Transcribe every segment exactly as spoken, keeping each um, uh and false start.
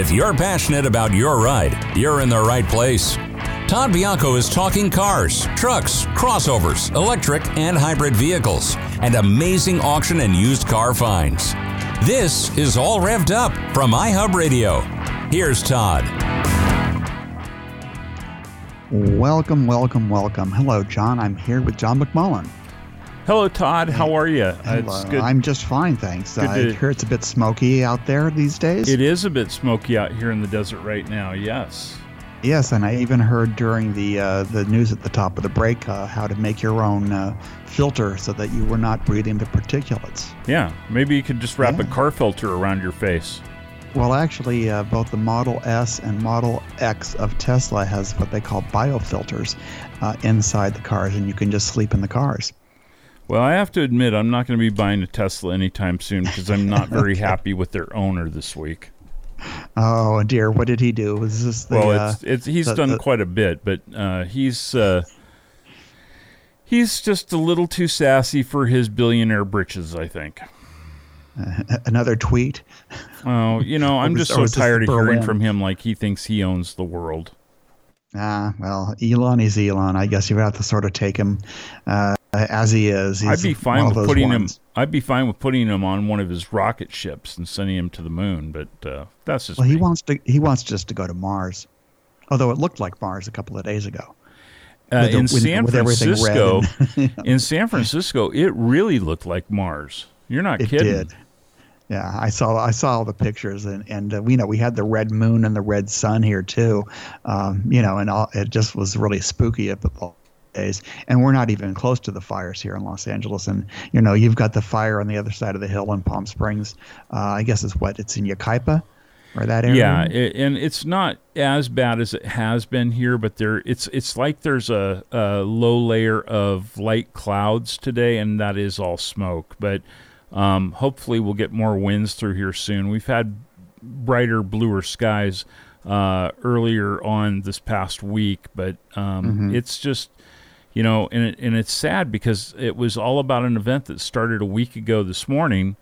If you're passionate about your ride, you're in the right place. Todd Bianco is talking cars, trucks, crossovers, electric and hybrid vehicles, and amazing auction and used car finds. This is All Revved Up from iHub Radio. Here's Todd. Welcome, welcome, welcome. Hello, John. I'm here with John McMullen. Hello, Todd. How are you? Hello. It's good. I'm just fine, thanks. Good I to... hear it's a bit smoky out there these days. It is a bit smoky out here in the desert right now, yes. Yes, and I even heard during the uh, the news at the top of the break uh, how to make your own uh, filter so that you were not breathing the particulates. Yeah, maybe you could just wrap yeah. a car filter around your face. Well, actually, uh, both the Model S and Model X of Tesla has what they call biofilters uh, inside the cars, and you can just sleep in the cars. Well, I have to admit, I'm not going to be buying a Tesla anytime soon because I'm not very okay. happy with their owner this week. Oh, dear. What did he do? Was this the, well, it's, it's, he's the, done the, quite a bit, but uh, he's uh, he's just a little too sassy for his billionaire britches, I think. Uh, another tweet? Oh, you know, I'm was, just so tired of Berlin. hearing from him like he thinks he owns the world. Ah, well, Elon is Elon. I guess you have to sort of take him uh, as he is. He's I'd be fine with putting ones. him. I'd be fine with putting him on one of his rocket ships and sending him to the moon. But uh, that's just well, me. he wants to. He wants just to go to Mars, although it looked like Mars a couple of days ago. Uh, with the, in with, San with Francisco, and, yeah. in San Francisco, it really looked like Mars. You're not it kidding. It did. Yeah, I saw I saw all the pictures, and and uh, you know, we had the red moon and the red sun here too, um, you know, and all, it just was really spooky up at the days. And we're not even close to the fires here in Los Angeles, and you know, you've got the fire on the other side of the hill in Palm Springs. Uh, I guess it's what it's in Yucaipa, or that area. Yeah, it, and it's not as bad as it has been here, but there it's it's like there's a, a low layer of light clouds today, and that is all smoke, but. Um, hopefully we'll get more winds through here soon. We've had brighter, bluer skies uh, earlier on this past week, but um, mm-hmm. it's just, you know, and it, and it's sad because it was all about an event that started a week ago this morning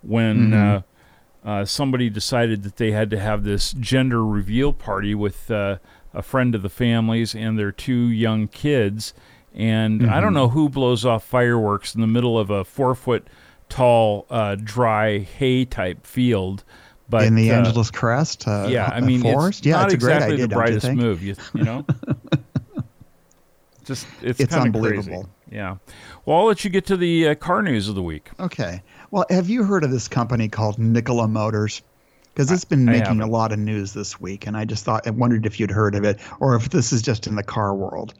when mm-hmm. uh, uh, somebody decided that they had to have this gender reveal party with uh, a friend of the family's and their two young kids. And mm-hmm. I don't know who blows off fireworks in the middle of a four-foot tall, uh, dry hay type field, but in the uh, Angeles Crest, uh, yeah, I mean, forest? It's yeah, not it's exactly a great idea, the brightest you move, you, you know. Just it's, it's kind unbelievable. Of crazy. Yeah. Well, I'll let you get to the uh, car news of the week. Okay. Well, have you heard of this company called Nikola Motors? Because it's been I, making I a lot of news this week, and I just thought I wondered if you'd heard of it or if this is just in the car world.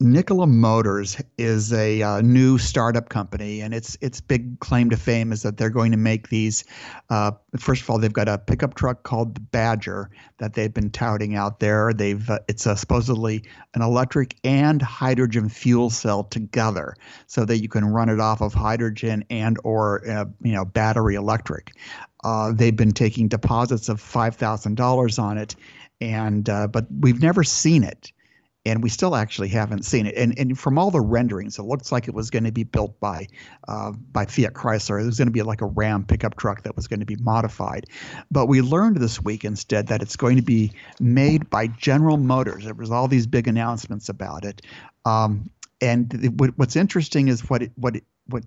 Nikola Motors is a uh, new startup company, and its its big claim to fame is that they're going to make these. Uh, first of all, they've got a pickup truck called the Badger that they've been touting out there. They've uh, it's uh, supposedly an electric and hydrogen fuel cell together, so that you can run it off of hydrogen and or uh, you know battery electric. Uh, they've been taking deposits of five thousand dollars on it, and uh, but we've never seen it. And we still actually haven't seen it. And and from all the renderings, it looks like it was going to be built by uh, by Fiat Chrysler. It was going to be like a Ram pickup truck that was going to be modified. But we learned this week instead that it's going to be made by General Motors. There was all these big announcements about it. Um, and it, what's interesting is what it, what it, what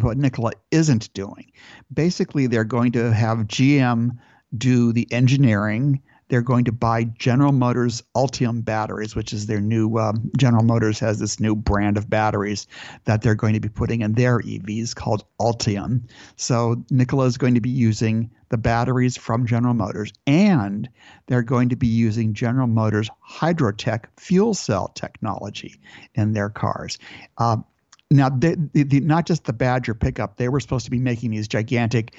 what Nikola isn't doing. Basically, they're going to have G M do the engineering. They're going to buy General Motors Ultium batteries, which is their new um, – General Motors has this new brand of batteries that they're going to be putting in their E Vs called Ultium. So Nikola is going to be using the batteries from General Motors, and they're going to be using General Motors Hydrotech fuel cell technology in their cars. Uh, Now, they, the, the, not just the Badger pickup. They were supposed to be making these gigantic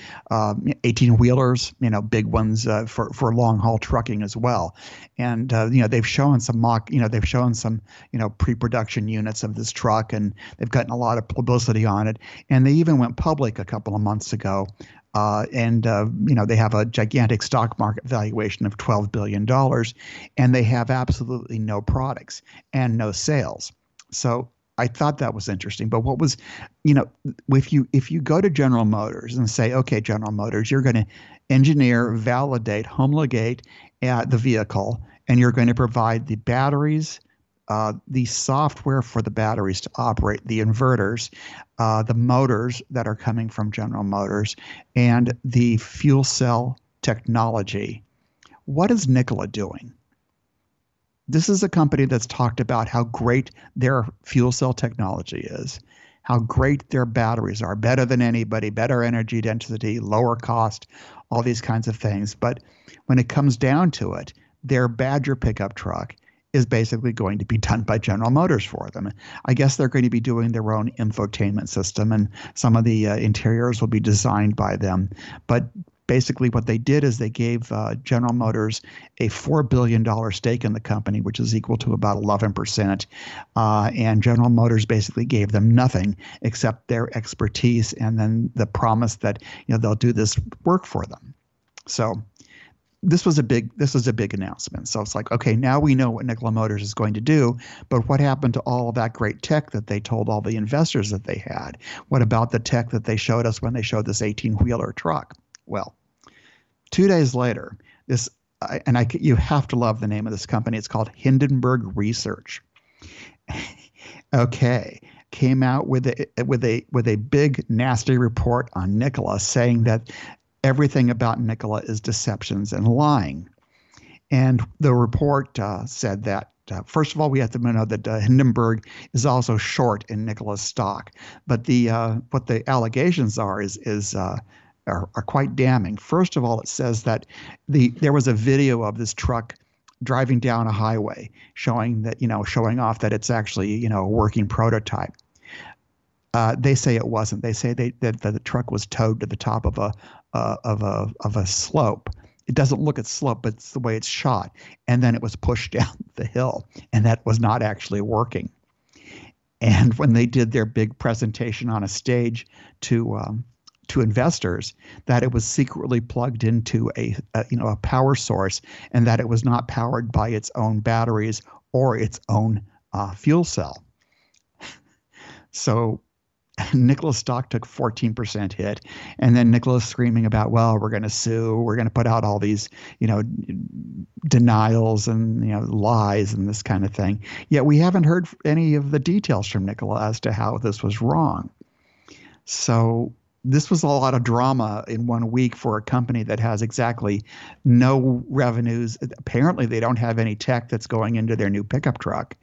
eighteen-wheelers, um, you know, big ones uh, for for long-haul trucking as well. And uh, you know, they've shown some mock, you know, they've shown some, you know, pre-production units of this truck, and they've gotten a lot of publicity on it. And they even went public a couple of months ago. Uh, and, uh, you know, they have a gigantic stock market valuation of twelve billion dollars, and they have absolutely no products and no sales. So I thought that was interesting. But what was, you know, if you if you go to General Motors and say, okay, General Motors, you're going to engineer, validate, homologate uh, the vehicle, and you're going to provide the batteries, uh, the software for the batteries to operate, the inverters, uh, the motors that are coming from General Motors, and the fuel cell technology. What is Nikola doing? This is a company that's talked about how great their fuel cell technology is, how great their batteries are, better than anybody, better energy density, lower cost, all these kinds of things. But when it comes down to it, their Badger pickup truck is basically going to be done by General Motors for them. I guess they're going to be doing their own infotainment system, and some of the uh, interiors will be designed by them. But basically, what they did is they gave uh, General Motors a four billion dollars stake in the company, which is equal to about eleven percent. Uh, and General Motors basically gave them nothing except their expertise and then the promise that, you know, they'll do this work for them. So this was a big this was a big announcement. So it's like, okay, now we know what Nikola Motors is going to do. But what happened to all of that great tech that they told all the investors that they had? What about the tech that they showed us when they showed this eighteen-wheeler truck? Well, two days later, this I, and I, you have to love the name of this company. It's called Hindenburg Research. Okay, came out with a with a with a big nasty report on Nikola, saying that everything about Nikola is deceptions and lying. And the report uh, said that uh, first of all, we have to know that uh, Hindenburg is also short in Nikola's stock. But the uh, what the allegations are is is. Uh, Are, are quite damning. First of all, it says that the there was a video of this truck driving down a highway, showing that you know showing off that it's actually you know a working prototype. Uh, they say it wasn't. They say they that, that the truck was towed to the top of a uh, of a of a slope. It doesn't look at slope, but it's the way it's shot, and then it was pushed down the hill, and that was not actually working. And when they did their big presentation on a stage to um, to investors, that it was secretly plugged into a, a you know a power source, and that it was not powered by its own batteries or its own uh, fuel cell. So Nikola's stock took fourteen percent hit, and then Nikola's screaming about, well, we're going to sue, we're going to put out all these you know denials and you know lies and this kind of thing. Yet we haven't heard any of the details from Nikola as to how this was wrong. So this was a lot of drama in one week for a company that has exactly no revenues. Apparently, they don't have any tech that's going into their new pickup truck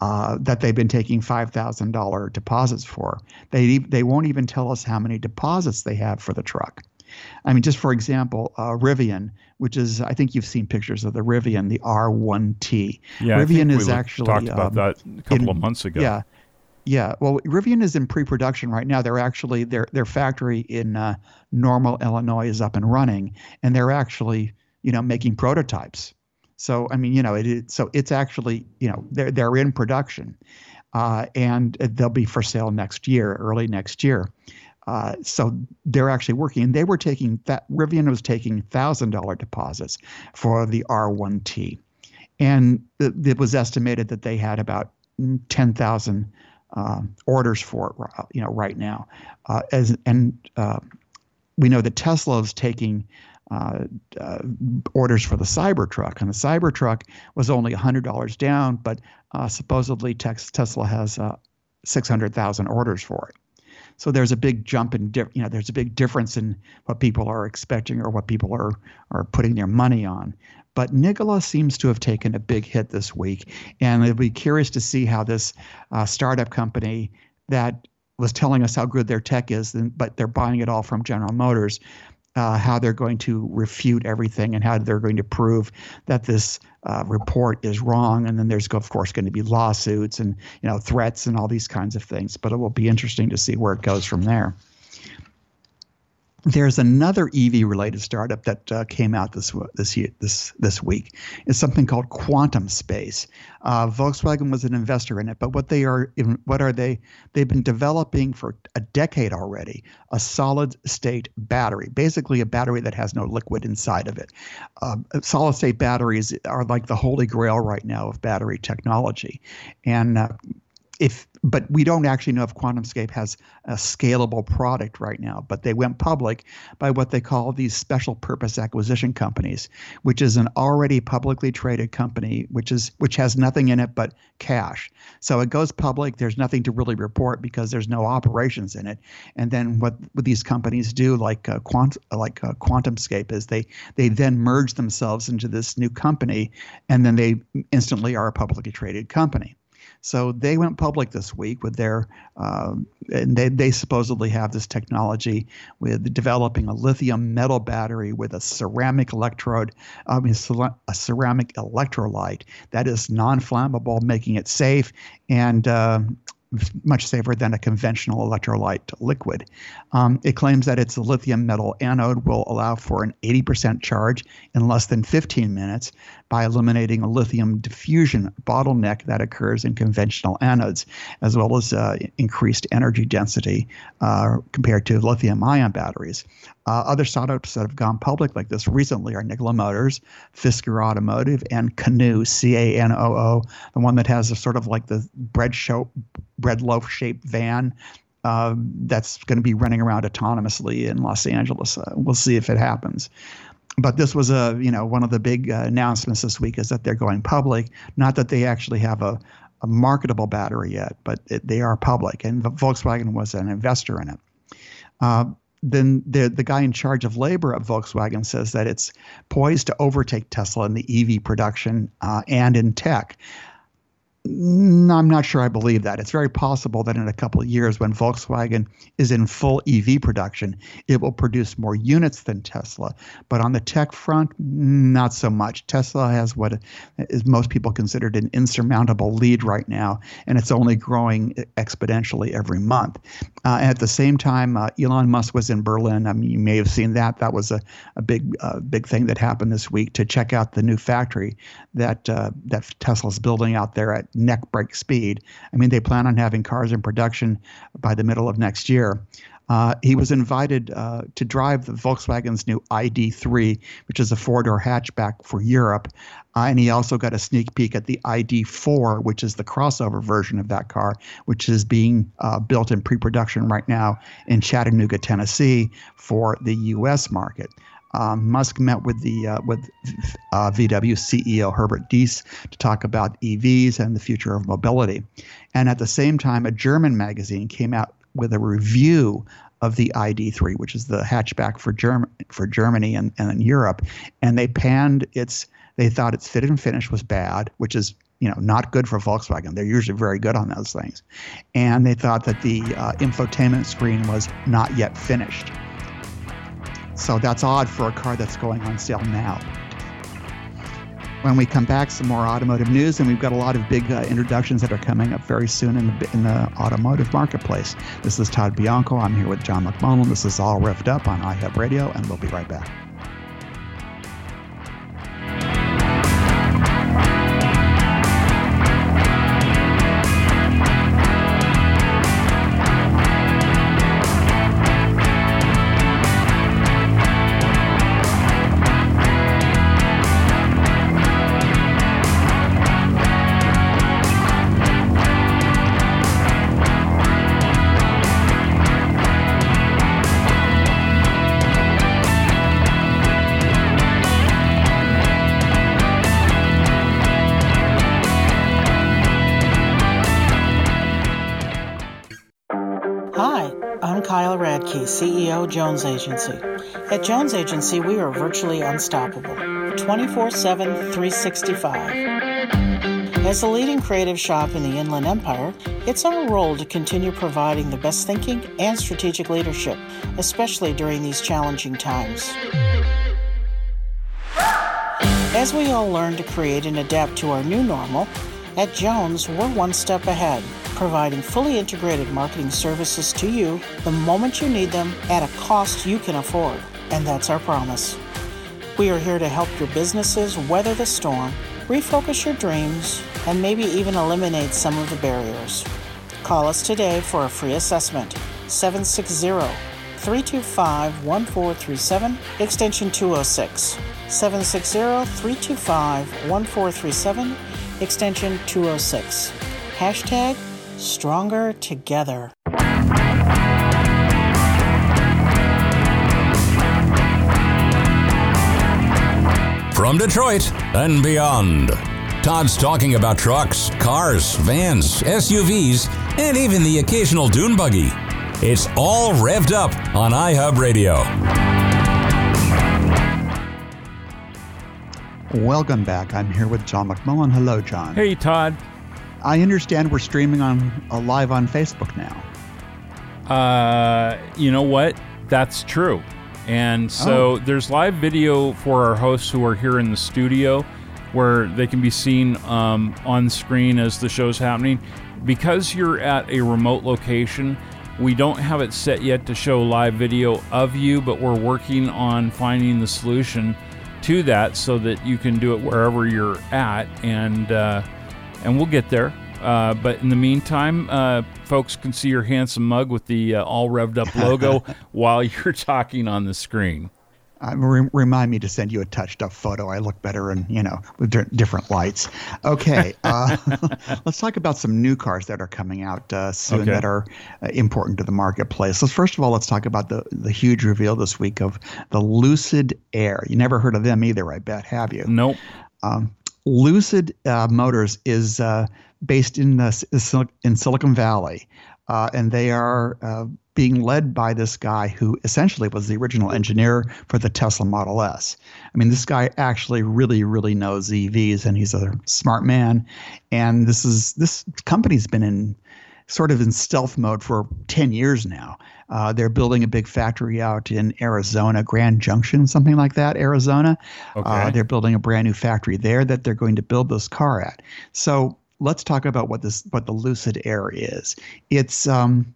uh, that they've been taking five thousand dollars deposits for. They they won't even tell us how many deposits they have for the truck. I mean, just for example, uh, Rivian, which is, I think you've seen pictures of the Rivian, the R one T. Yeah, Rivian is we actually talked about um, that a couple in, of months ago. Yeah. Yeah, well, Rivian is in pre-production right now. They're actually their their factory in uh, Normal, Illinois, is up and running, and they're actually you know making prototypes. So I mean, you know, it is, so it's actually you know they're they're in production, uh, and they'll be for sale next year, early next year. Uh, so they're actually working, and they were taking that Rivian was taking one thousand dollars deposits for the R one T, and it, it was estimated that they had about ten thousand. Uh, orders for it, you know, right now, uh, as and uh, we know that Tesla is taking uh, uh, orders for the Cybertruck, and the Cybertruck was only one hundred dollars down, but uh, supposedly Tex- Tesla has uh, six hundred thousand orders for it. So there's a big jump in, di- you know, there's a big difference in what people are expecting or what people are are putting their money on. But Nikola seems to have taken a big hit this week, and it'll be curious to see how this uh, startup company that was telling us how good their tech is, but they're buying it all from General Motors, uh, how they're going to refute everything and how they're going to prove that this uh, report is wrong. And then there's, of course, going to be lawsuits and you know threats and all these kinds of things. But it will be interesting to see where it goes from there. There's another E V-related startup that uh, came out this this year, this this week. It's something called QuantumScape. Uh, Volkswagen was an investor in it, but what they are, in, what are they? They've been developing for a decade already a solid-state battery, basically a battery that has no liquid inside of it. Uh, solid-state batteries are like the holy grail right now of battery technology, and uh, if but we don't actually know if QuantumScape has a scalable product right now. But they went public by what they call these special purpose acquisition companies, which is an already publicly traded company, which is which has nothing in it but cash. So it goes public. There's nothing to really report because there's no operations in it. And then what, what these companies do, like uh, quant, like uh, QuantumScape, is they they then merge themselves into this new company, and then they instantly are a publicly traded company. So they went public this week with their uh, – and they, they supposedly have this technology with developing a lithium metal battery with a ceramic electrode um, – a ceramic electrolyte that is non-flammable, making it safe and uh, much safer than a conventional electrolyte liquid. Um, it claims that its lithium metal anode will allow for an eighty percent charge in less than fifteen minutes by eliminating a lithium diffusion bottleneck that occurs in conventional anodes, as well as uh, increased energy density uh, compared to lithium-ion batteries. Uh, other startups that have gone public like this recently are Nikola Motors, Fisker Automotive, and Canoo, C A N O O, the one that has a sort of like the bread show, bread loaf-shaped van uh, that's going to be running around autonomously in Los Angeles. Uh, we'll see if it happens. But this was a, you know, one of the big uh, announcements this week is that they're going public. Not that they actually have a, a marketable battery yet, but it, they are public. And Volkswagen was an investor in it. Uh, then the the guy in charge of labor at Volkswagen says that it's poised to overtake Tesla in the E V production uh, and in tech. I'm not sure I believe that. It's very possible that in a couple of years when Volkswagen is in full E V production, it will produce more units than Tesla. But on the tech front, not so much. Tesla has what is most people considered an insurmountable lead right now, and it's only growing exponentially every month. Uh, and at the same time, uh, Elon Musk was in Berlin. I mean, you may have seen that. That was a, a big uh, big thing that happened this week to check out the new factory that, uh, that Tesla's building out there at neck break speed. I mean, they plan on having cars in production by the middle of next year. Uh, he was invited uh, to drive the Volkswagen's new I D three, which is a four-door hatchback for Europe. Uh, and he also got a sneak peek at the I D four, which is the crossover version of that car, which is being uh, built in pre-production right now in Chattanooga, Tennessee, for the U S market. Um, Musk met with the uh, with uh, V W C E O Herbert Diess to talk about E Vs and the future of mobility. And at the same time, a German magazine came out with a review of the I D three, which is the hatchback for Germ- for Germany and, and in Europe. And they panned its – they thought its fit and finish was bad, which is – you know, not good for Volkswagen. They're usually very good on those things. And they thought that the uh, infotainment screen was not yet finished. So that's odd for a car that's going on sale now. When we come back, some more automotive news, and we've got a lot of big uh, introductions that are coming up very soon in the, in the automotive marketplace. This is Todd Bianco. I'm here with John McMullen. This is All Revved Up on iHub Radio, and we'll be right back. C E O Jones Agency. At Jones Agency, we are virtually unstoppable, twenty-four seven, three sixty-five. As the leading creative shop in the Inland Empire, it's our role to continue providing the best thinking and strategic leadership, especially during these challenging times. As we all learn to create and adapt to our new normal, at Jones, we're one step ahead, providing fully integrated marketing services to you the moment you need them at a cost you can afford. And that's our promise. We are here to help your businesses weather the storm, refocus your dreams, and maybe even eliminate some of the barriers. Call us today for a free assessment, seven six zero, three two five, one four three seven, extension two oh six, seven six zero, three two five, one four three seven, extension two oh six. Hashtag stronger together. From Detroit and beyond, Todd's talking about trucks, cars, vans, S U Vs, and even the occasional dune buggy. It's All Revved Up on iHub Radio. Welcome back. I'm here with John McMullen. Hello, John. Hey, Todd. I understand we're streaming on uh, live on Facebook now. Uh, you know what? That's true. And so oh. there's live video for our hosts who are here in the studio where they can be seen um, on screen as the show's happening. Because you're at a remote location, we don't have it set yet to show live video of you, but we're working on finding the solution to that so that you can do it wherever you're at, and uh, and we'll get there. Uh, but in the meantime, uh, folks can see your handsome mug with the uh, All Revved Up logo while you're talking on the screen. Uh, re- remind me to send you a touched-up photo. I look better, and you know, with d- different lights. Okay, uh, let's talk about some new cars that are coming out uh, soon okay. that are uh, important to the marketplace. So first of all, let's talk about the the huge reveal this week of the Lucid Air. You never heard of them either, I bet, have you? Nope. Um, Lucid uh, Motors is uh, based in the in Silicon Valley, uh, and they are. Uh, being led by this guy who essentially was the original engineer for the Tesla Model S. I mean, this guy actually really, really knows E Vs, and he's a smart man. And this is this company's been in sort of in stealth mode for ten years now. Uh, they're building a big factory out in Arizona, Grand Junction, something like that, Arizona. Okay. Uh, they're building a brand new factory there that they're going to build this car at. So let's talk about what this what the Lucid Air is. It's um.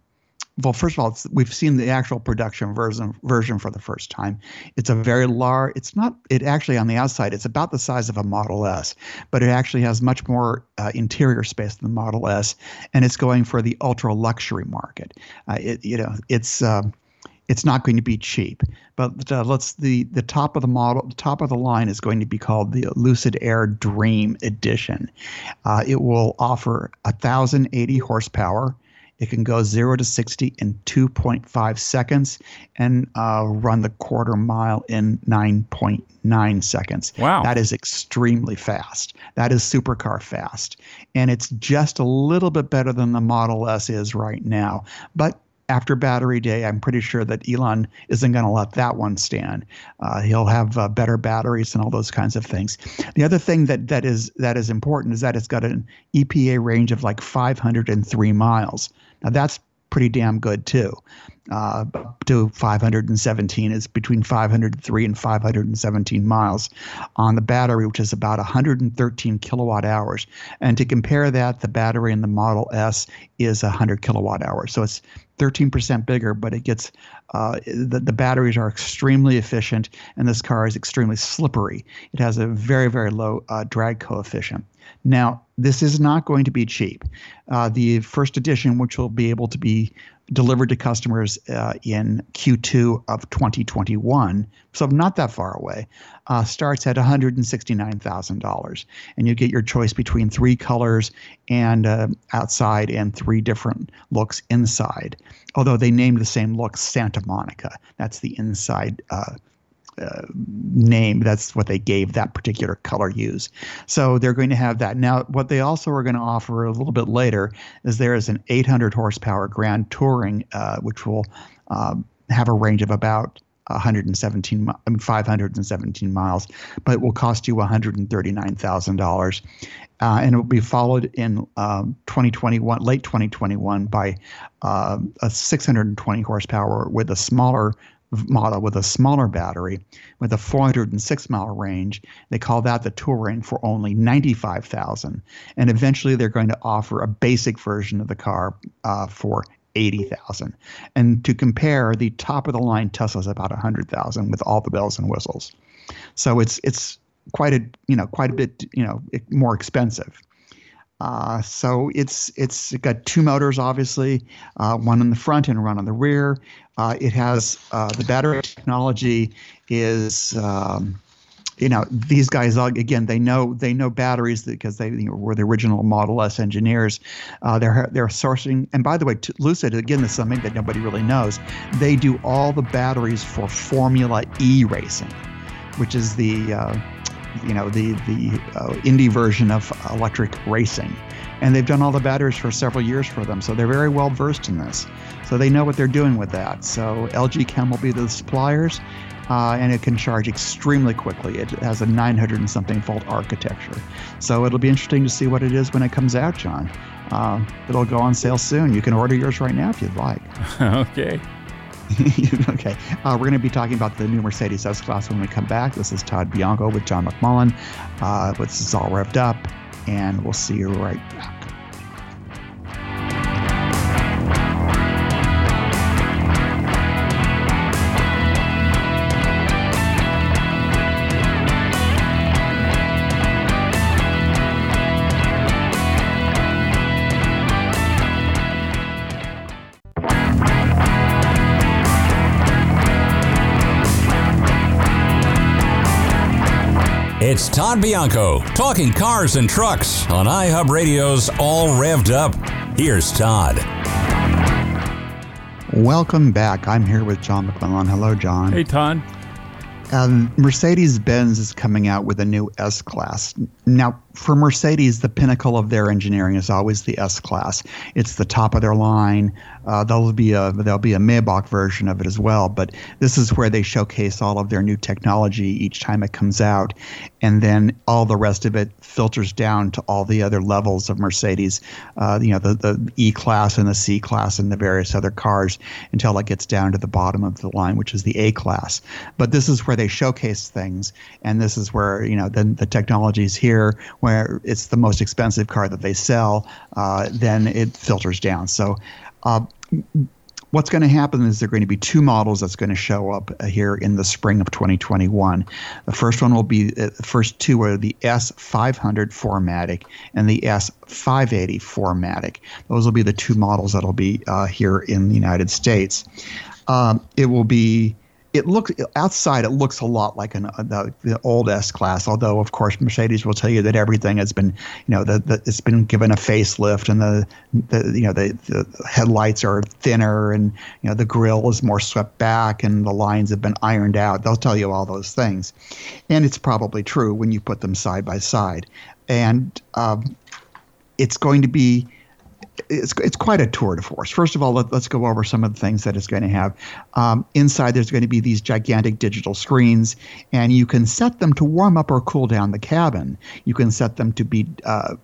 Well, first of all, it's, we've seen the actual production version version for the first time. It's a very large – it's not – it actually on the outside, it's about the size of a Model S, but it actually has much more uh, interior space than the Model S, and it's going for the ultra-luxury market. Uh, it, you know, it's uh, it's not going to be cheap, but uh, let's the, – the top of the model – the top of the line is going to be called the Lucid Air Dream Edition. Uh, it will offer one thousand eighty horsepower. It can go zero to sixty in two point five seconds and uh, run the quarter mile in nine point nine seconds. Wow. That is extremely fast. That is supercar fast. And it's just a little bit better than the Model S is right now. But after battery day, I'm pretty sure that Elon isn't going to let that one stand. Uh, he'll have uh, better batteries and all those kinds of things. The other thing that that is that is important is that it's got an E P A range of like five hundred three miles. Now that's pretty damn good too. Uh, up to five hundred seventeen is between five hundred three and five hundred seventeen miles on the battery, which is about one hundred thirteen kilowatt hours. And to compare that, the battery in the Model S is one hundred kilowatt hours. So it's thirteen percent bigger, but it gets uh, the, the batteries are extremely efficient, and this car is extremely slippery. It has a very, very low uh, drag coefficient. Now, this is not going to be cheap. Uh, the first edition, which will be able to be delivered to customers uh, in Q two of twenty twenty-one, so not that far away, uh, starts at one hundred sixty-nine thousand dollars. And you get your choice between three colors and uh, outside and three different looks inside. Although they named the same look Santa Monica. That's the inside uh Uh, name. That's what they gave that particular color use. So they're going to have that. Now, what they also are going to offer a little bit later is there is an eight hundred horsepower Grand Touring, uh, which will uh, have a range of about one hundred seventeen, I mean, five hundred seventeen miles, but it will cost you one hundred thirty-nine thousand dollars. Uh, and it will be followed in um, twenty twenty-one, late twenty twenty-one, by uh, a six hundred twenty horsepower with a smaller model with a smaller battery with a four hundred six mile range. They call that the Touring for only ninety-five thousand dollars. And eventually they're going to offer a basic version of the car uh, for eighty thousand dollars. And to compare, the top of the line Tesla is about one hundred thousand dollars with all the bells and whistles. So it's it's quite a you know quite a bit you know more expensive. Uh, so it's it's got two motors, obviously, uh, one in the front and one on the rear. Uh, it has uh, the battery technology is um, you know, these guys, again, they know they know batteries because they you know, were the original Model S engineers. Uh, they're they're sourcing, and by the way, Lucid, again, this is something that nobody really knows. They do all the batteries for Formula E racing, which is the uh, you know the the uh, Indy version of electric racing, and they've done all the batteries for several years for them. So they're very well versed in this. So they know what they're doing with that. So L G Chem will be the suppliers. Uh, and it can charge extremely quickly. It has a nine hundred and something volt architecture. So it'll be interesting to see what it is when it comes out, John. Uh, it'll go on sale soon. You can order yours right now if you'd like. Okay. Okay. Uh, we're going to be talking about the new Mercedes S-Class when we come back. This is Todd Bianco with John McMullen. Uh, this is All Revved Up, and we'll see you right back. It's Todd Bianco, talking cars and trucks on iHub Radio's All Revved Up. Here's Todd. Welcome back. I'm here with John McMullen. Hello, John. Hey, Todd. Um, Mercedes-Benz is coming out with a new S-Class. Now, for Mercedes, the pinnacle of their engineering is always the S-Class. It's the top of their line. Uh, there'll be a there'll be a Maybach version of it as well, but this is where they showcase all of their new technology each time it comes out, and then all the rest of it filters down to all the other levels of Mercedes, uh, you know, the, the E-Class and the C-Class and the various other cars until it gets down to the bottom of the line, which is the A-Class. But this is where they showcase things, and this is where, you know, then the technology's here, where it's the most expensive car that they sell, uh, then it filters down. So uh, what's going to happen is there are going to be two models that's going to show up here in the spring of twenty twenty-one. The first one will be uh, – the first two are the S five hundred four matic and the S five eighty four matic. Those will be the two models that will be uh, here in the United States. Um, it will be – It looks outside. It looks a lot like an uh, the, the old S class, although of course Mercedes will tell you that everything has been, you know, the, the it's been given a facelift, and the, the you know the, the headlights are thinner, and you know the grille is more swept back, and the lines have been ironed out. They'll tell you all those things, and it's probably true when you put them side by side, and um, it's going to be. It's it's quite a tour de force. First of all, let, let's go over some of the things that it's going to have. Um, inside, there's going to be these gigantic digital screens, and you can set them to warm up or cool down the cabin. You can set them to be, uh,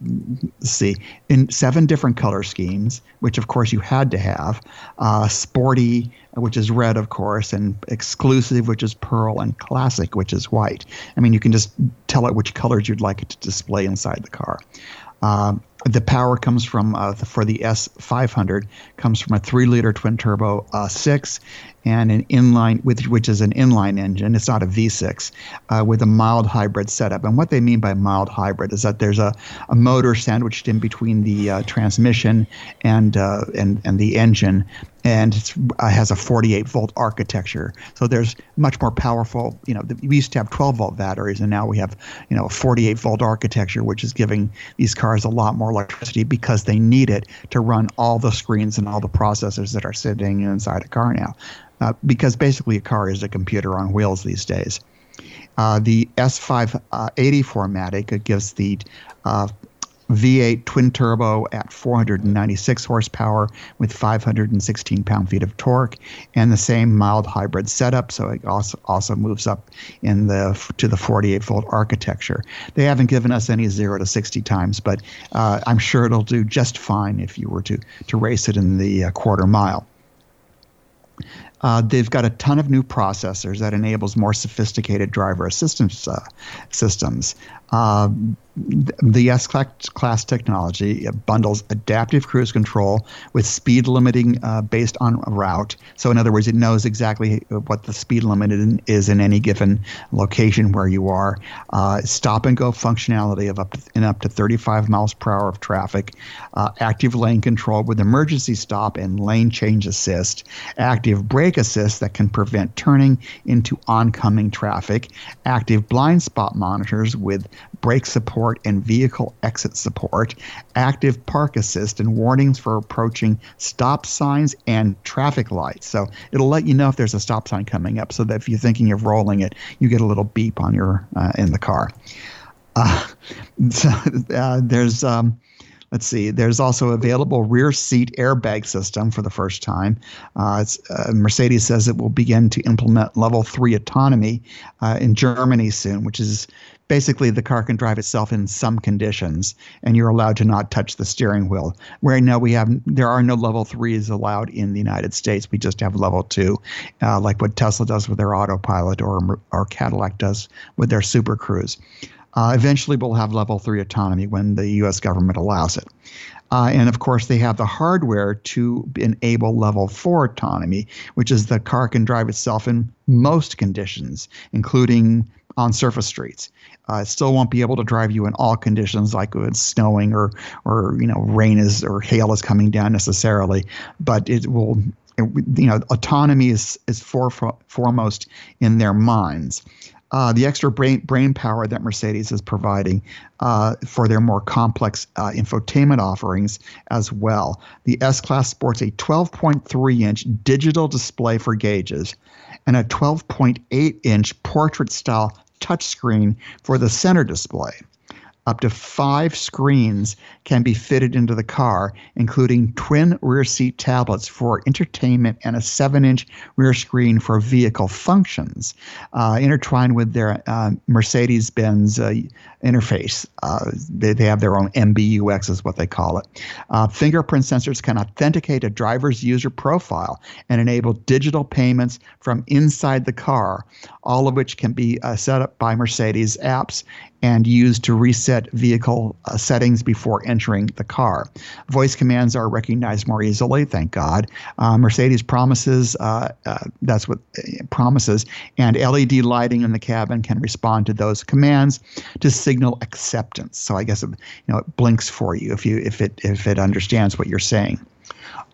let's see, in seven different color schemes, which, of course, you had to have. Uh, sporty, which is red, of course, and exclusive, which is pearl, and classic, which is white. I mean, you can just tell it which colors you'd like it to display inside the car. Um, the power comes from uh, the, for the S five hundred comes from a three liter twin turbo uh, six and an inline with which is an inline engine. It's not a V six uh, with a mild hybrid setup. And what they mean by mild hybrid is that there's a, a motor sandwiched in between the uh, transmission and uh, and and the engine, and it uh, has a forty-eight volt architecture. So there's much more powerful. You know, we used to have twelve volt batteries, and now we have you know a forty-eight volt architecture, which is giving these cars a lot more electricity because they need it to run all the screens and all the processors that are sitting inside a car now. Uh, because basically a car is a computer on wheels these days. Uh, the S five eighty four matic, it gives the uh, V eight twin turbo at four hundred ninety-six horsepower with five hundred sixteen pound-feet of torque, and the same mild hybrid setup, so it also also moves up in the to the forty-eight volt architecture. They haven't given us any zero to sixty times, but uh, I'm sure it'll do just fine if you were to, to race it in the uh, quarter mile. Uh, they've got a ton of new processors that enables more sophisticated driver assistance uh, systems. Um, The S-Class technology bundles adaptive cruise control with speed limiting uh, based on route. So in other words, it knows exactly what the speed limit in, is in any given location where you are. Uh, stop and go functionality of up to, in up to thirty-five miles per hour of traffic. Uh, active lane control with emergency stop and lane change assist. Active brake assist that can prevent turning into oncoming traffic. Active blind spot monitors with brake support and vehicle exit support, active park assist and warnings for approaching stop signs and traffic lights. So it'll let you know if there's a stop sign coming up so that if you're thinking of rolling it, you get a little beep on your uh, in the car. Uh, so, uh, there's... Um, Let's see. There's also available rear seat airbag system for the first time. Uh, it's, uh, Mercedes says it will begin to implement level three autonomy uh, in Germany soon, which is basically the car can drive itself in some conditions, and you're allowed to not touch the steering wheel. Right now, we have there are no level threes allowed in the United States. We just have level two, uh, like what Tesla does with their autopilot or or Cadillac does with their Super Cruise. Uh, eventually, we'll have level three autonomy when the U S government allows it. Uh, and, of course, they have the hardware to enable level four autonomy, which is the car can drive itself in most conditions, including on surface streets. Uh, it still won't be able to drive you in all conditions, like it's snowing or, or you know, rain is or hail is coming down necessarily, but it will – you know, autonomy is, is for, for, foremost in their minds. Uh, the extra brain, brain power that Mercedes is providing uh, for their more complex uh, infotainment offerings as well. The S-Class sports a twelve point three inch digital display for gauges and a twelve point eight inch portrait-style touchscreen for the center display. Up to five screens can be fitted into the car, including twin rear seat tablets for entertainment and a seven inch rear screen for vehicle functions, uh, intertwined with their uh, Mercedes-Benz uh, interface. Uh, they, they have their own M B U X is what they call it. Uh, fingerprint sensors can authenticate a driver's user profile and enable digital payments from inside the car, all of which can be uh, set up by Mercedes apps and used to reset vehicle uh, settings before entering the car. Voice commands are recognized more easily, thank God. Uh, Mercedes promises, uh, uh, that's what it promises, and L E D lighting in the cabin can respond to those commands to signal acceptance. So I guess it, you know, it blinks for you if you if it if it understands what you're saying.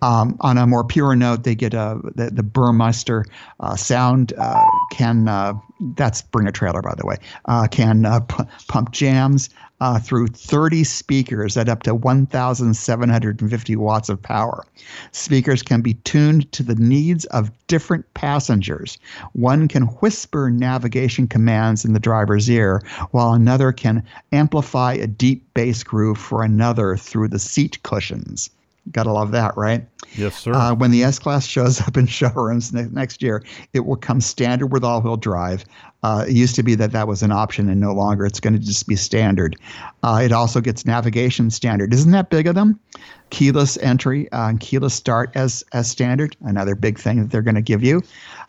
Um, on a more pure note, they get a, the, the Burmester uh, sound uh, can, uh, that's Bring a Trailer, by the way, uh, can uh, p- pump jams uh, through thirty speakers at up to one thousand seven hundred fifty watts of power. Speakers can be tuned to the needs of different passengers. One can whisper navigation commands in the driver's ear, while another can amplify a deep bass groove for another through the seat cushions. Gotta love that, right? Yes, sir. Uh, when the S-Class shows up in showrooms ne- next year, it will come standard with all-wheel drive. Uh, it used to be that that was an option, and no longer. It's going to just be standard. Uh, it also gets navigation standard. Isn't that big of them? Keyless entry uh, and keyless start as as standard, another big thing that they're going to give you.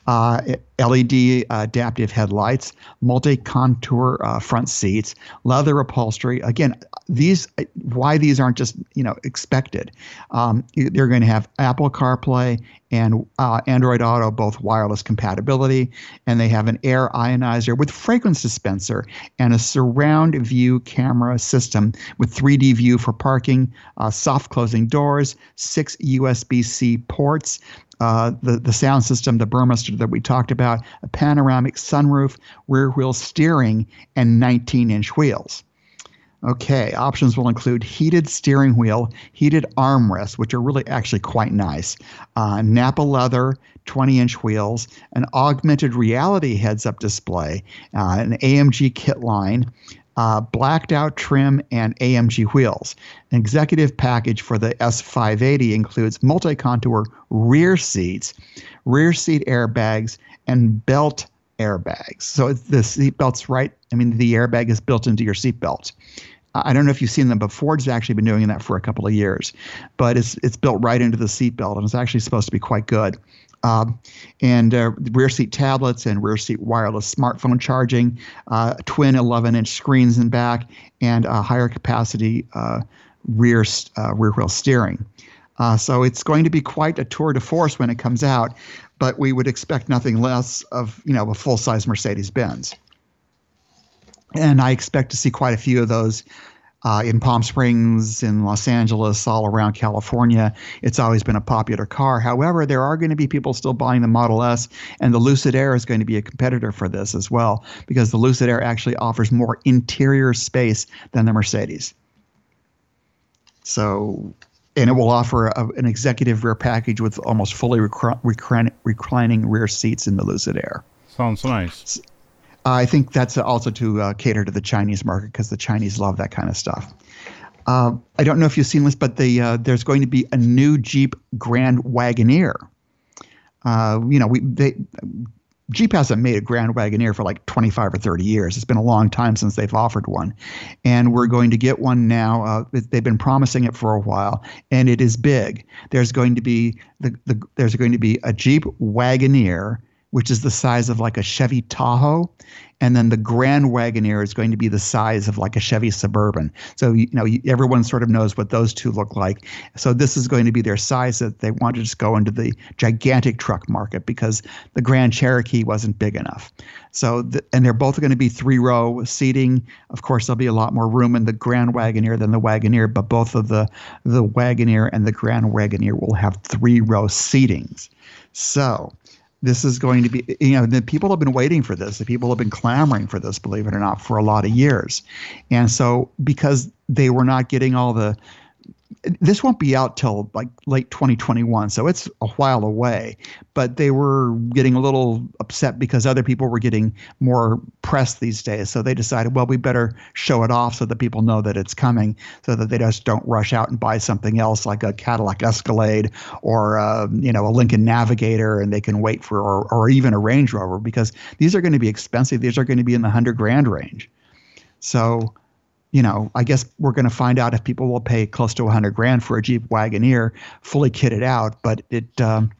Uh, L E D adaptive headlights, multi-contour uh, front seats, leather upholstery. Again, these why these aren't just you know expected. Um, they're going to have Apple CarPlay and uh, Android Auto, both wireless compatibility, and they have an air ionizer with fragrance dispenser and a surround view camera system with three D view for parking, uh, soft closing doors, six U S B C ports, uh, the, the sound system, the Burmester that we talked about, a panoramic sunroof, rear wheel steering, and nineteen inch wheels. Okay, options will include heated steering wheel, heated armrests, which are really actually quite nice, uh, Napa leather, twenty inch wheels, an augmented reality heads-up display, uh, an A M G kit line, uh, blacked-out trim, and A M G wheels. An executive package for the S five eighty includes multi-contour rear seats, rear seat airbags, and belt airbags. So it's the seatbelt's right. I mean, the airbag is built into your seatbelt. I don't know if you've seen them, but Ford's actually been doing that for a couple of years. But it's it's built right into the seatbelt, and it's actually supposed to be quite good. Um, and uh, rear seat tablets and rear seat wireless smartphone charging, uh, twin eleven-inch screens in back, and a higher capacity uh, rear uh, rear wheel steering. Uh, so it's going to be quite a tour de force when it comes out, but we would expect nothing less of, you know, a full-size Mercedes-Benz. And I expect to see quite a few of those uh, in Palm Springs, in Los Angeles, all around California. It's always been a popular car. However, there are going to be people still buying the Model S, and the Lucid Air is going to be a competitor for this as well, because the Lucid Air actually offers more interior space than the Mercedes. So... And it will offer a, an executive rear package with almost fully recri- recri- reclining rear seats in the Lucid Air. Sounds nice. I think that's also to uh, cater to the Chinese market, because the Chinese love that kind of stuff. Uh, I don't know if you've seen this, but the, uh, there's going to be a new Jeep Grand Wagoneer. Uh, you know, we they, Jeep hasn't made a Grand Wagoneer for like twenty-five or thirty years. It's been a long time since they've offered one. And we're going to get one now. Uh, they've been promising it for a while, and it is big. There's going to be the, the there's going to be a Jeep Wagoneer, which is the size of like a Chevy Tahoe, and then the Grand Wagoneer is going to be the size of like a Chevy Suburban. So, you know, everyone sort of knows what those two look like. So this is going to be their size that they want to just go into the gigantic truck market, because the Grand Cherokee wasn't big enough. So, the, and they're both going to be three-row seating. Of course, there'll be a lot more room in the Grand Wagoneer than the Wagoneer, but both of the the Wagoneer and the Grand Wagoneer will have three-row seatings. So... This is going to be, you know, the people have been waiting for this. The people have been clamoring for this, believe it or not, for a lot of years. And so because they were not getting all the, this won't be out till like late twenty twenty-one. So it's a while away, but they were getting a little upset because other people were getting more press these days. So they decided, well, we better show it off so that people know that it's coming, so that they just don't rush out and buy something else like a Cadillac Escalade or, uh, you know, a Lincoln Navigator, and they can wait for, or, or even a Range Rover, because these are going to be expensive. These are going to be in the hundred grand range. So, you know, I guess we're going to find out if people will pay close to one hundred grand for a Jeep Wagoneer, fully kitted out, but it um,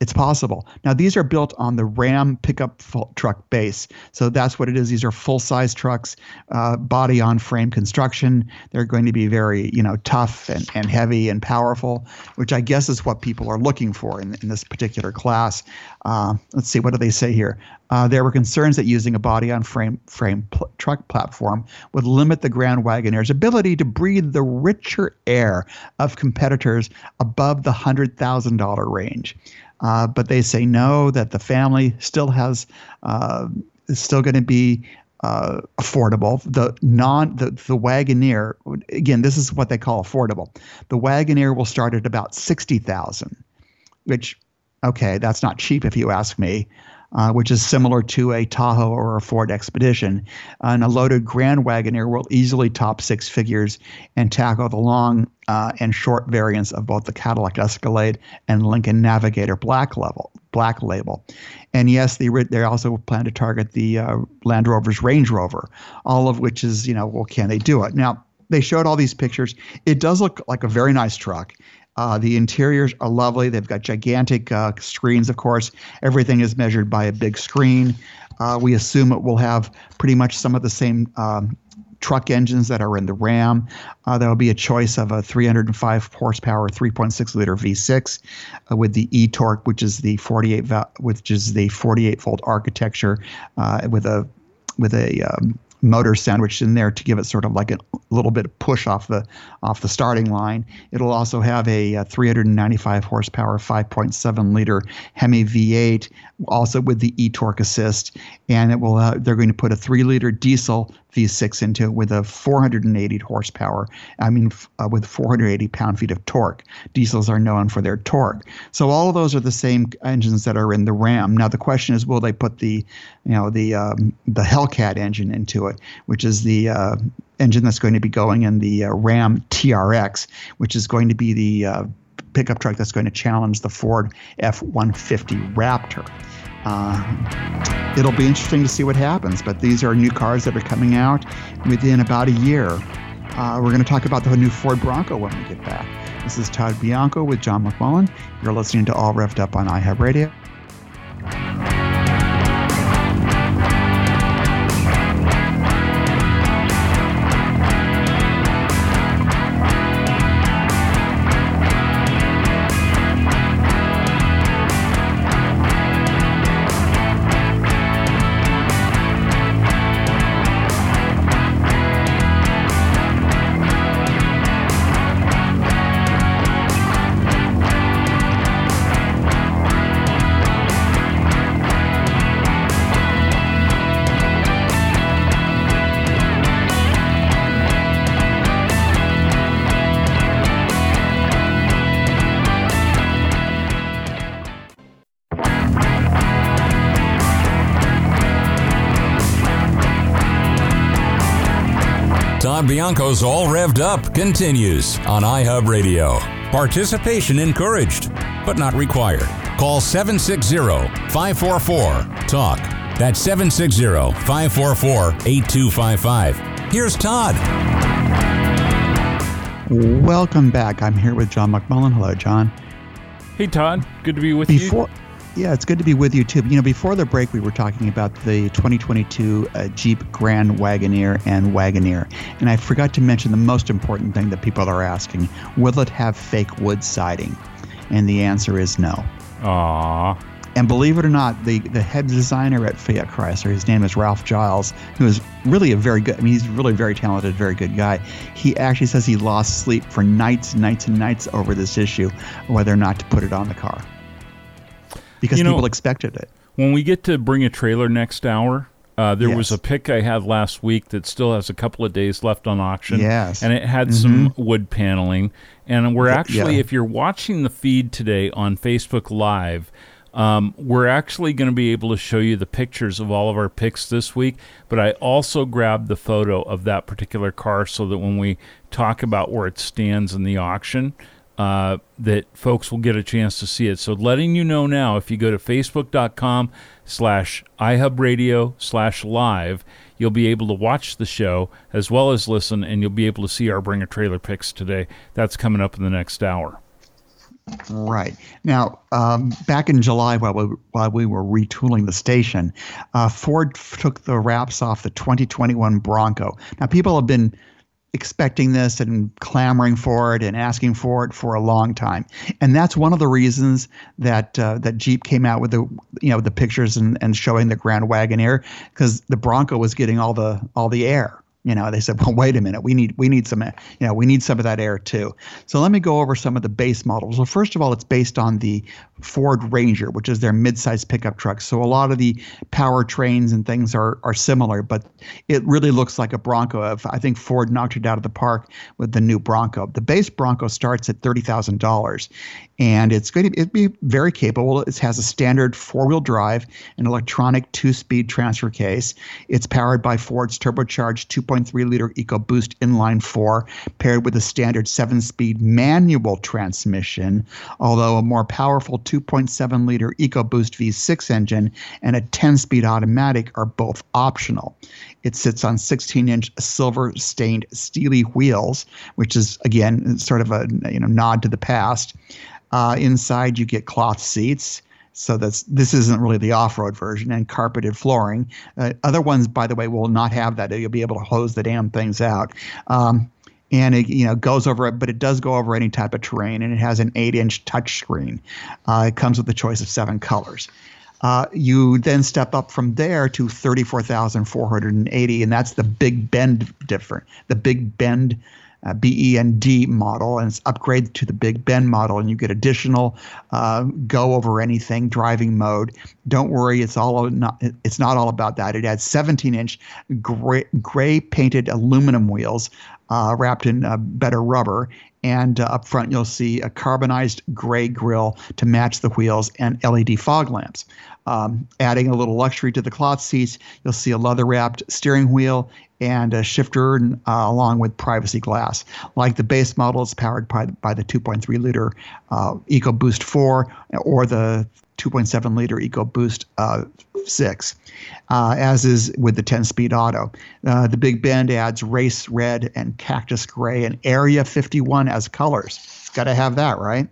it's possible. Now, these are built on the Ram pickup full truck base, so that's what it is. These are full-size trucks, uh, body-on-frame construction. They're going to be very, you know, tough and, and heavy and powerful, which I guess is what people are looking for in, in this particular class. Uh, let's see, what do they say here? Uh, there were concerns that using a body-on-frame frame pl- truck platform would limit the Grand Wagoneer's ability to breathe the richer air of competitors above the one hundred thousand dollars range. Uh, but they say no, that the family still has uh, is still going to be uh, affordable. The non the, the Wagoneer, again, this is what they call affordable. The Wagoneer will start at about sixty thousand dollars, which, okay, that's not cheap if you ask me. Uh, which is similar to a Tahoe or a Ford Expedition. Uh, and a loaded Grand Wagoneer will easily top six figures and tackle the long uh, and short variants of both the Cadillac Escalade and Lincoln Navigator Black level, Black Label. And yes, they re- they also plan to target the uh, Land Rover's Range Rover, all of which is, you know, well, can they do it? Now, they showed all these pictures. It does look like a very nice truck. Uh, the interiors are lovely. They've got gigantic uh, screens, of course. Everything is measured by a big screen. Uh, we assume it will have pretty much some of the same um, truck engines that are in the Ram. Uh, there will be a choice of a three hundred five horsepower three point six liter V six uh, with the e-torque, which is the forty-eight, va- which is the forty-eight volt architecture uh, with a with a um, motor sandwiched in there to give it sort of like a little bit of push off the off the starting line. It'll also have a, a three hundred ninety-five horsepower five point seven liter Hemi V eight, also with the e-torque assist, and it will. Uh, they're going to put a three liter diesel V six into it with a four hundred eighty horsepower. I mean, f- uh, with four hundred eighty pound-feet of torque. Diesels are known for their torque. So all of those are the same engines that are in the Ram. Now the question is, will they put the, you know, the um, the Hellcat engine into it, which is the uh, engine that's going to be going in the uh, Ram T R X, which is going to be the uh, pickup truck that's going to challenge the Ford F one fifty Raptor. Uh, it'll be interesting to see what happens, but these are new cars that are coming out within about a year. Uh, we're going to talk about the new Ford Bronco when we get back. This is Todd Bianco with John McMullen. You're listening to All Revved Up on iHub Radio. Bianco's All Revved Up continues on iHub Radio. Participation encouraged, but not required. Call seven six zero, five four four, talk. That's seven six zero, five four four, eight two five five. Here's Todd. Welcome back. I'm here with John McMullen. Hello, John. Hey, Todd. Good to be with Before- you. Yeah, it's good to be with you, too. You know, before the break, we were talking about the twenty twenty-two uh, Jeep Grand Wagoneer and Wagoneer. And I forgot to mention the most important thing that people are asking. Will it have fake wood siding? And the answer is no. Aww. And believe it or not, the, the head designer at Fiat Chrysler, his name is Ralph Giles, who is really a very good, I mean, he's really very talented, very good guy. He actually says he lost sleep for nights, nights, and nights over this issue, whether or not to put it on the car. Because you know, people expected it. When we get to Bring a Trailer next hour, uh, there yes. was a pick I had last week that still has a couple of days left on auction. Yes. And it had mm-hmm. some wood paneling. And we're actually, yeah. if you're watching the feed today on Facebook Live, um, we're actually going to be able to show you the pictures of all of our picks this week. But I also grabbed the photo of that particular car so that when we talk about where it stands in the auction, Uh, that folks will get a chance to see it. So letting you know now, if you go to facebook.com slash iHubRadio slash live, you'll be able to watch the show as well as listen, and you'll be able to see our Bring a Trailer picks today. That's coming up in the next hour. Right. Now, um, back in July, while we, while we were retooling the station, uh, Ford f- took the wraps off the twenty twenty-one Bronco. Now, people have been expecting this and clamoring for it and asking for it for a long time, and that's one of the reasons that uh, that Jeep came out with the you know the pictures and, and showing the Grand Wagoneer, because the Bronco was getting all the all the air. You know, they said, well, wait a minute, we need we need some you know we need some of that air too. So let me go over some of the base models. Well, first of all, it's based on the Ford Ranger, which is their midsize pickup truck. So a lot of the powertrains and things are are similar, but it really looks like a Bronco. I think Ford knocked it out of the park with the new Bronco. The base Bronco starts at thirty thousand dollars, and it's going to it'd be very capable. It has a standard four-wheel drive, an electronic two-speed transfer case. It's powered by Ford's turbocharged two point three liter EcoBoost inline four, paired with a standard seven-speed manual transmission, although a more powerful two point seven liter EcoBoost V six engine and a ten-speed automatic are both optional. It sits on sixteen inch silver-stained steely wheels, which is, again, sort of a you know nod to the past. Uh, inside, you get cloth seats. So that's this isn't really the off-road version, and carpeted flooring. Uh, other ones, by the way, will not have that. You'll be able to hose the damn things out. Um, and it you know goes over it, but it does go over any type of terrain, and it has an eight-inch touchscreen. Uh, it comes with a choice of seven colors. Uh, you then step up from there to thirty-four thousand four hundred eighty dollars, and that's the Big Bend different. The Big Bend Uh, B E N D model, and it's upgraded to the Big Bend model, and you get additional uh, go over anything driving mode. Don't worry, it's all not, it's not all about that. It has seventeen inch gray, gray painted aluminum wheels uh, wrapped in uh, better rubber, and uh, up front you'll see a carbonized gray grille to match the wheels and L E D fog lamps. Um, adding a little luxury to the cloth seats, you'll see a leather-wrapped steering wheel and a shifter, uh, along with privacy glass. Like the base model, it's powered by, by the two point three liter uh, EcoBoost four or the two point seven liter EcoBoost uh, six, uh, as is with the ten speed auto. Uh, the Big Bend adds race red and cactus gray and Area fifty-one as colors. It's got to have that, right?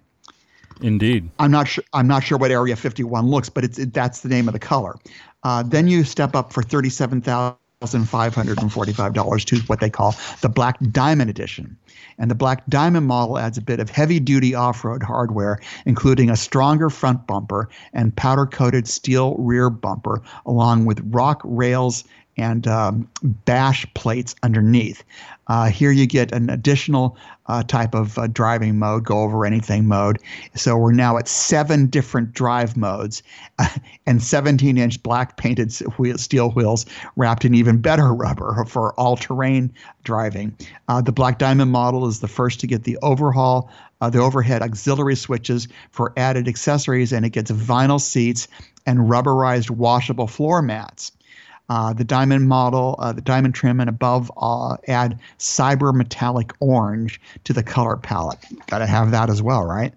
Indeed. I'm not sure. I'm not sure what Area fifty-one looks, but it's it, that's the name of the color. Uh, then you step up for thirty-seven thousand. one thousand five hundred forty-five dollars to what they call the Black Diamond edition. And the Black Diamond model adds a bit of heavy-duty off-road hardware, including a stronger front bumper and powder-coated steel rear bumper, along with rock rails and um, bash plates underneath. Uh, here you get an additional uh, type of uh, driving mode, go over anything mode. So we're now at seven different drive modes uh, and seventeen inch black painted wheel, steel wheels wrapped in even better rubber for all-terrain driving. Uh, the Black Diamond model is the first to get the overhaul, uh, the overhead auxiliary switches for added accessories, and it gets vinyl seats and rubberized washable floor mats. Uh, the diamond model, uh, the diamond trim, and above uh, add cyber metallic orange to the color palette. Got to have that as well, right?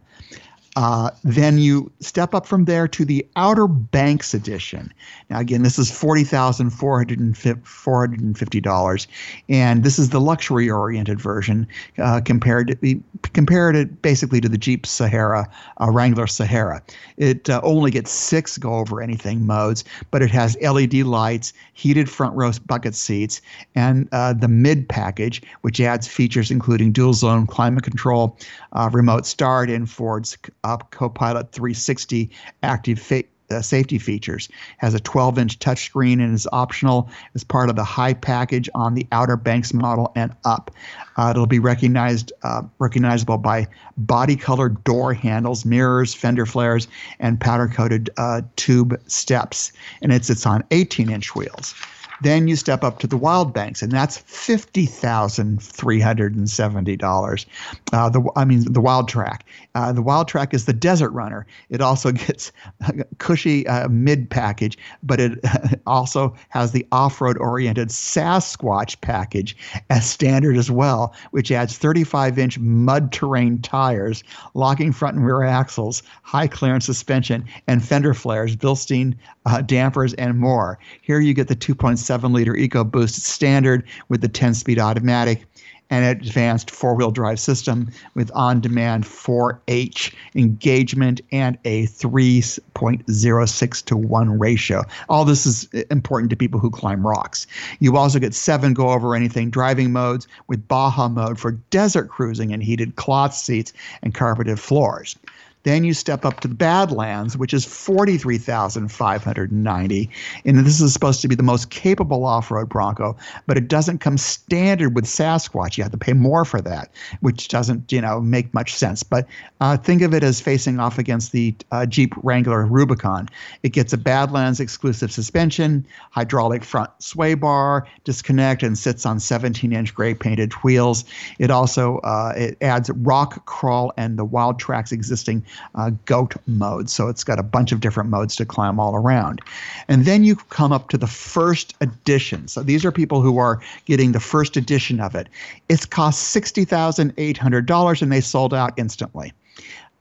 Uh, then you step up from there to the Outer Banks edition. Now, again, this is forty thousand four hundred fifty dollars, and this is the luxury-oriented version uh, compared to, compared it basically to the Jeep Sahara, uh, Wrangler Sahara. It uh, only gets six go-over-anything modes, but it has L E D lights, heated front-row bucket seats, and uh, the mid package, which adds features including dual-zone climate control, uh, remote start, and Ford's Up Copilot three sixty active fa- uh, safety features. Has a twelve inch touchscreen and is optional as part of the high package on the Outer Banks model and up. Uh, it'll be recognized, uh, recognizable by body color door handles, mirrors, fender flares, and powder coated uh, tube steps. And it sits on eighteen inch wheels. Then you step up to the Wild Banks, and that's fifty thousand three hundred seventy dollars. Uh, the I mean, the Wildtrak. Uh, the Wildtrak is the Desert Runner. It also gets a cushy uh, mid package, but it also has the off-road oriented Sasquatch package as standard as well, which adds thirty-five inch mud terrain tires, locking front and rear axles, high clearance suspension, and fender flares, Bilstein uh, dampers, and more. Here you get the two point seven liter EcoBoost standard with the ten speed automatic and advanced four-wheel drive system with on-demand four H engagement and a three point oh six to one ratio. All this is important to people who climb rocks. You also get seven go-over-anything driving modes with Baja mode for desert cruising and heated cloth seats and carpeted floors. Then you step up to the Badlands, which is forty-three thousand five hundred ninety dollars, and this is supposed to be the most capable off-road Bronco, but it doesn't come standard with Sasquatch. You have to pay more for that, which doesn't, you know, make much sense. But uh, think of it as facing off against the uh, Jeep Wrangler Rubicon. It gets a Badlands exclusive suspension, hydraulic front sway bar, disconnect, and sits on seventeen inch gray painted wheels. It also uh, it adds rock crawl and the Wildtrak's existing Uh, goat mode. So it's got a bunch of different modes to climb all around. And then you come up to the first edition. So these are people who are getting the first edition of it. It's cost sixty thousand eight hundred dollars and they sold out instantly.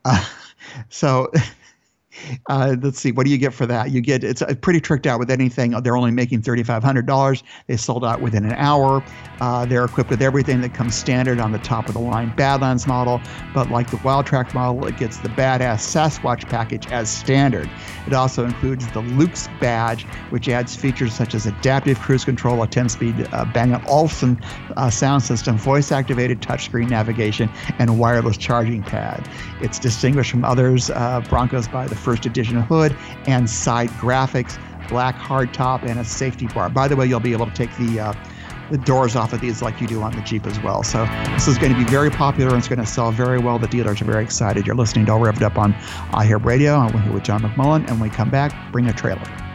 Uh, so uh, let's see, what do you get for that? You get, it's pretty tricked out with anything. They're only making thirty-five hundred dollars. They sold out within an hour. Uh, they're equipped with everything that comes standard on the top of the line Badlands model, but like the Wildtrak model, it gets the badass Sasquatch package as standard. It also includes the Luke's badge, which adds features such as adaptive cruise control, a ten speed uh, Bang and Olufsen uh, sound system, voice activated touchscreen navigation, and wireless charging pad. It's distinguished from others uh, Broncos by the first edition hood and side graphics, black hardtop, and a safety bar. By the way, you'll be able to take the uh, the doors off of these like you do on the Jeep as well. So this is going to be very popular and it's going to sell very well. The dealers are very excited. You're listening to All Revved Up on iHub Radio. I'm here with John McMullen, and when we come back, Bring a Trailer.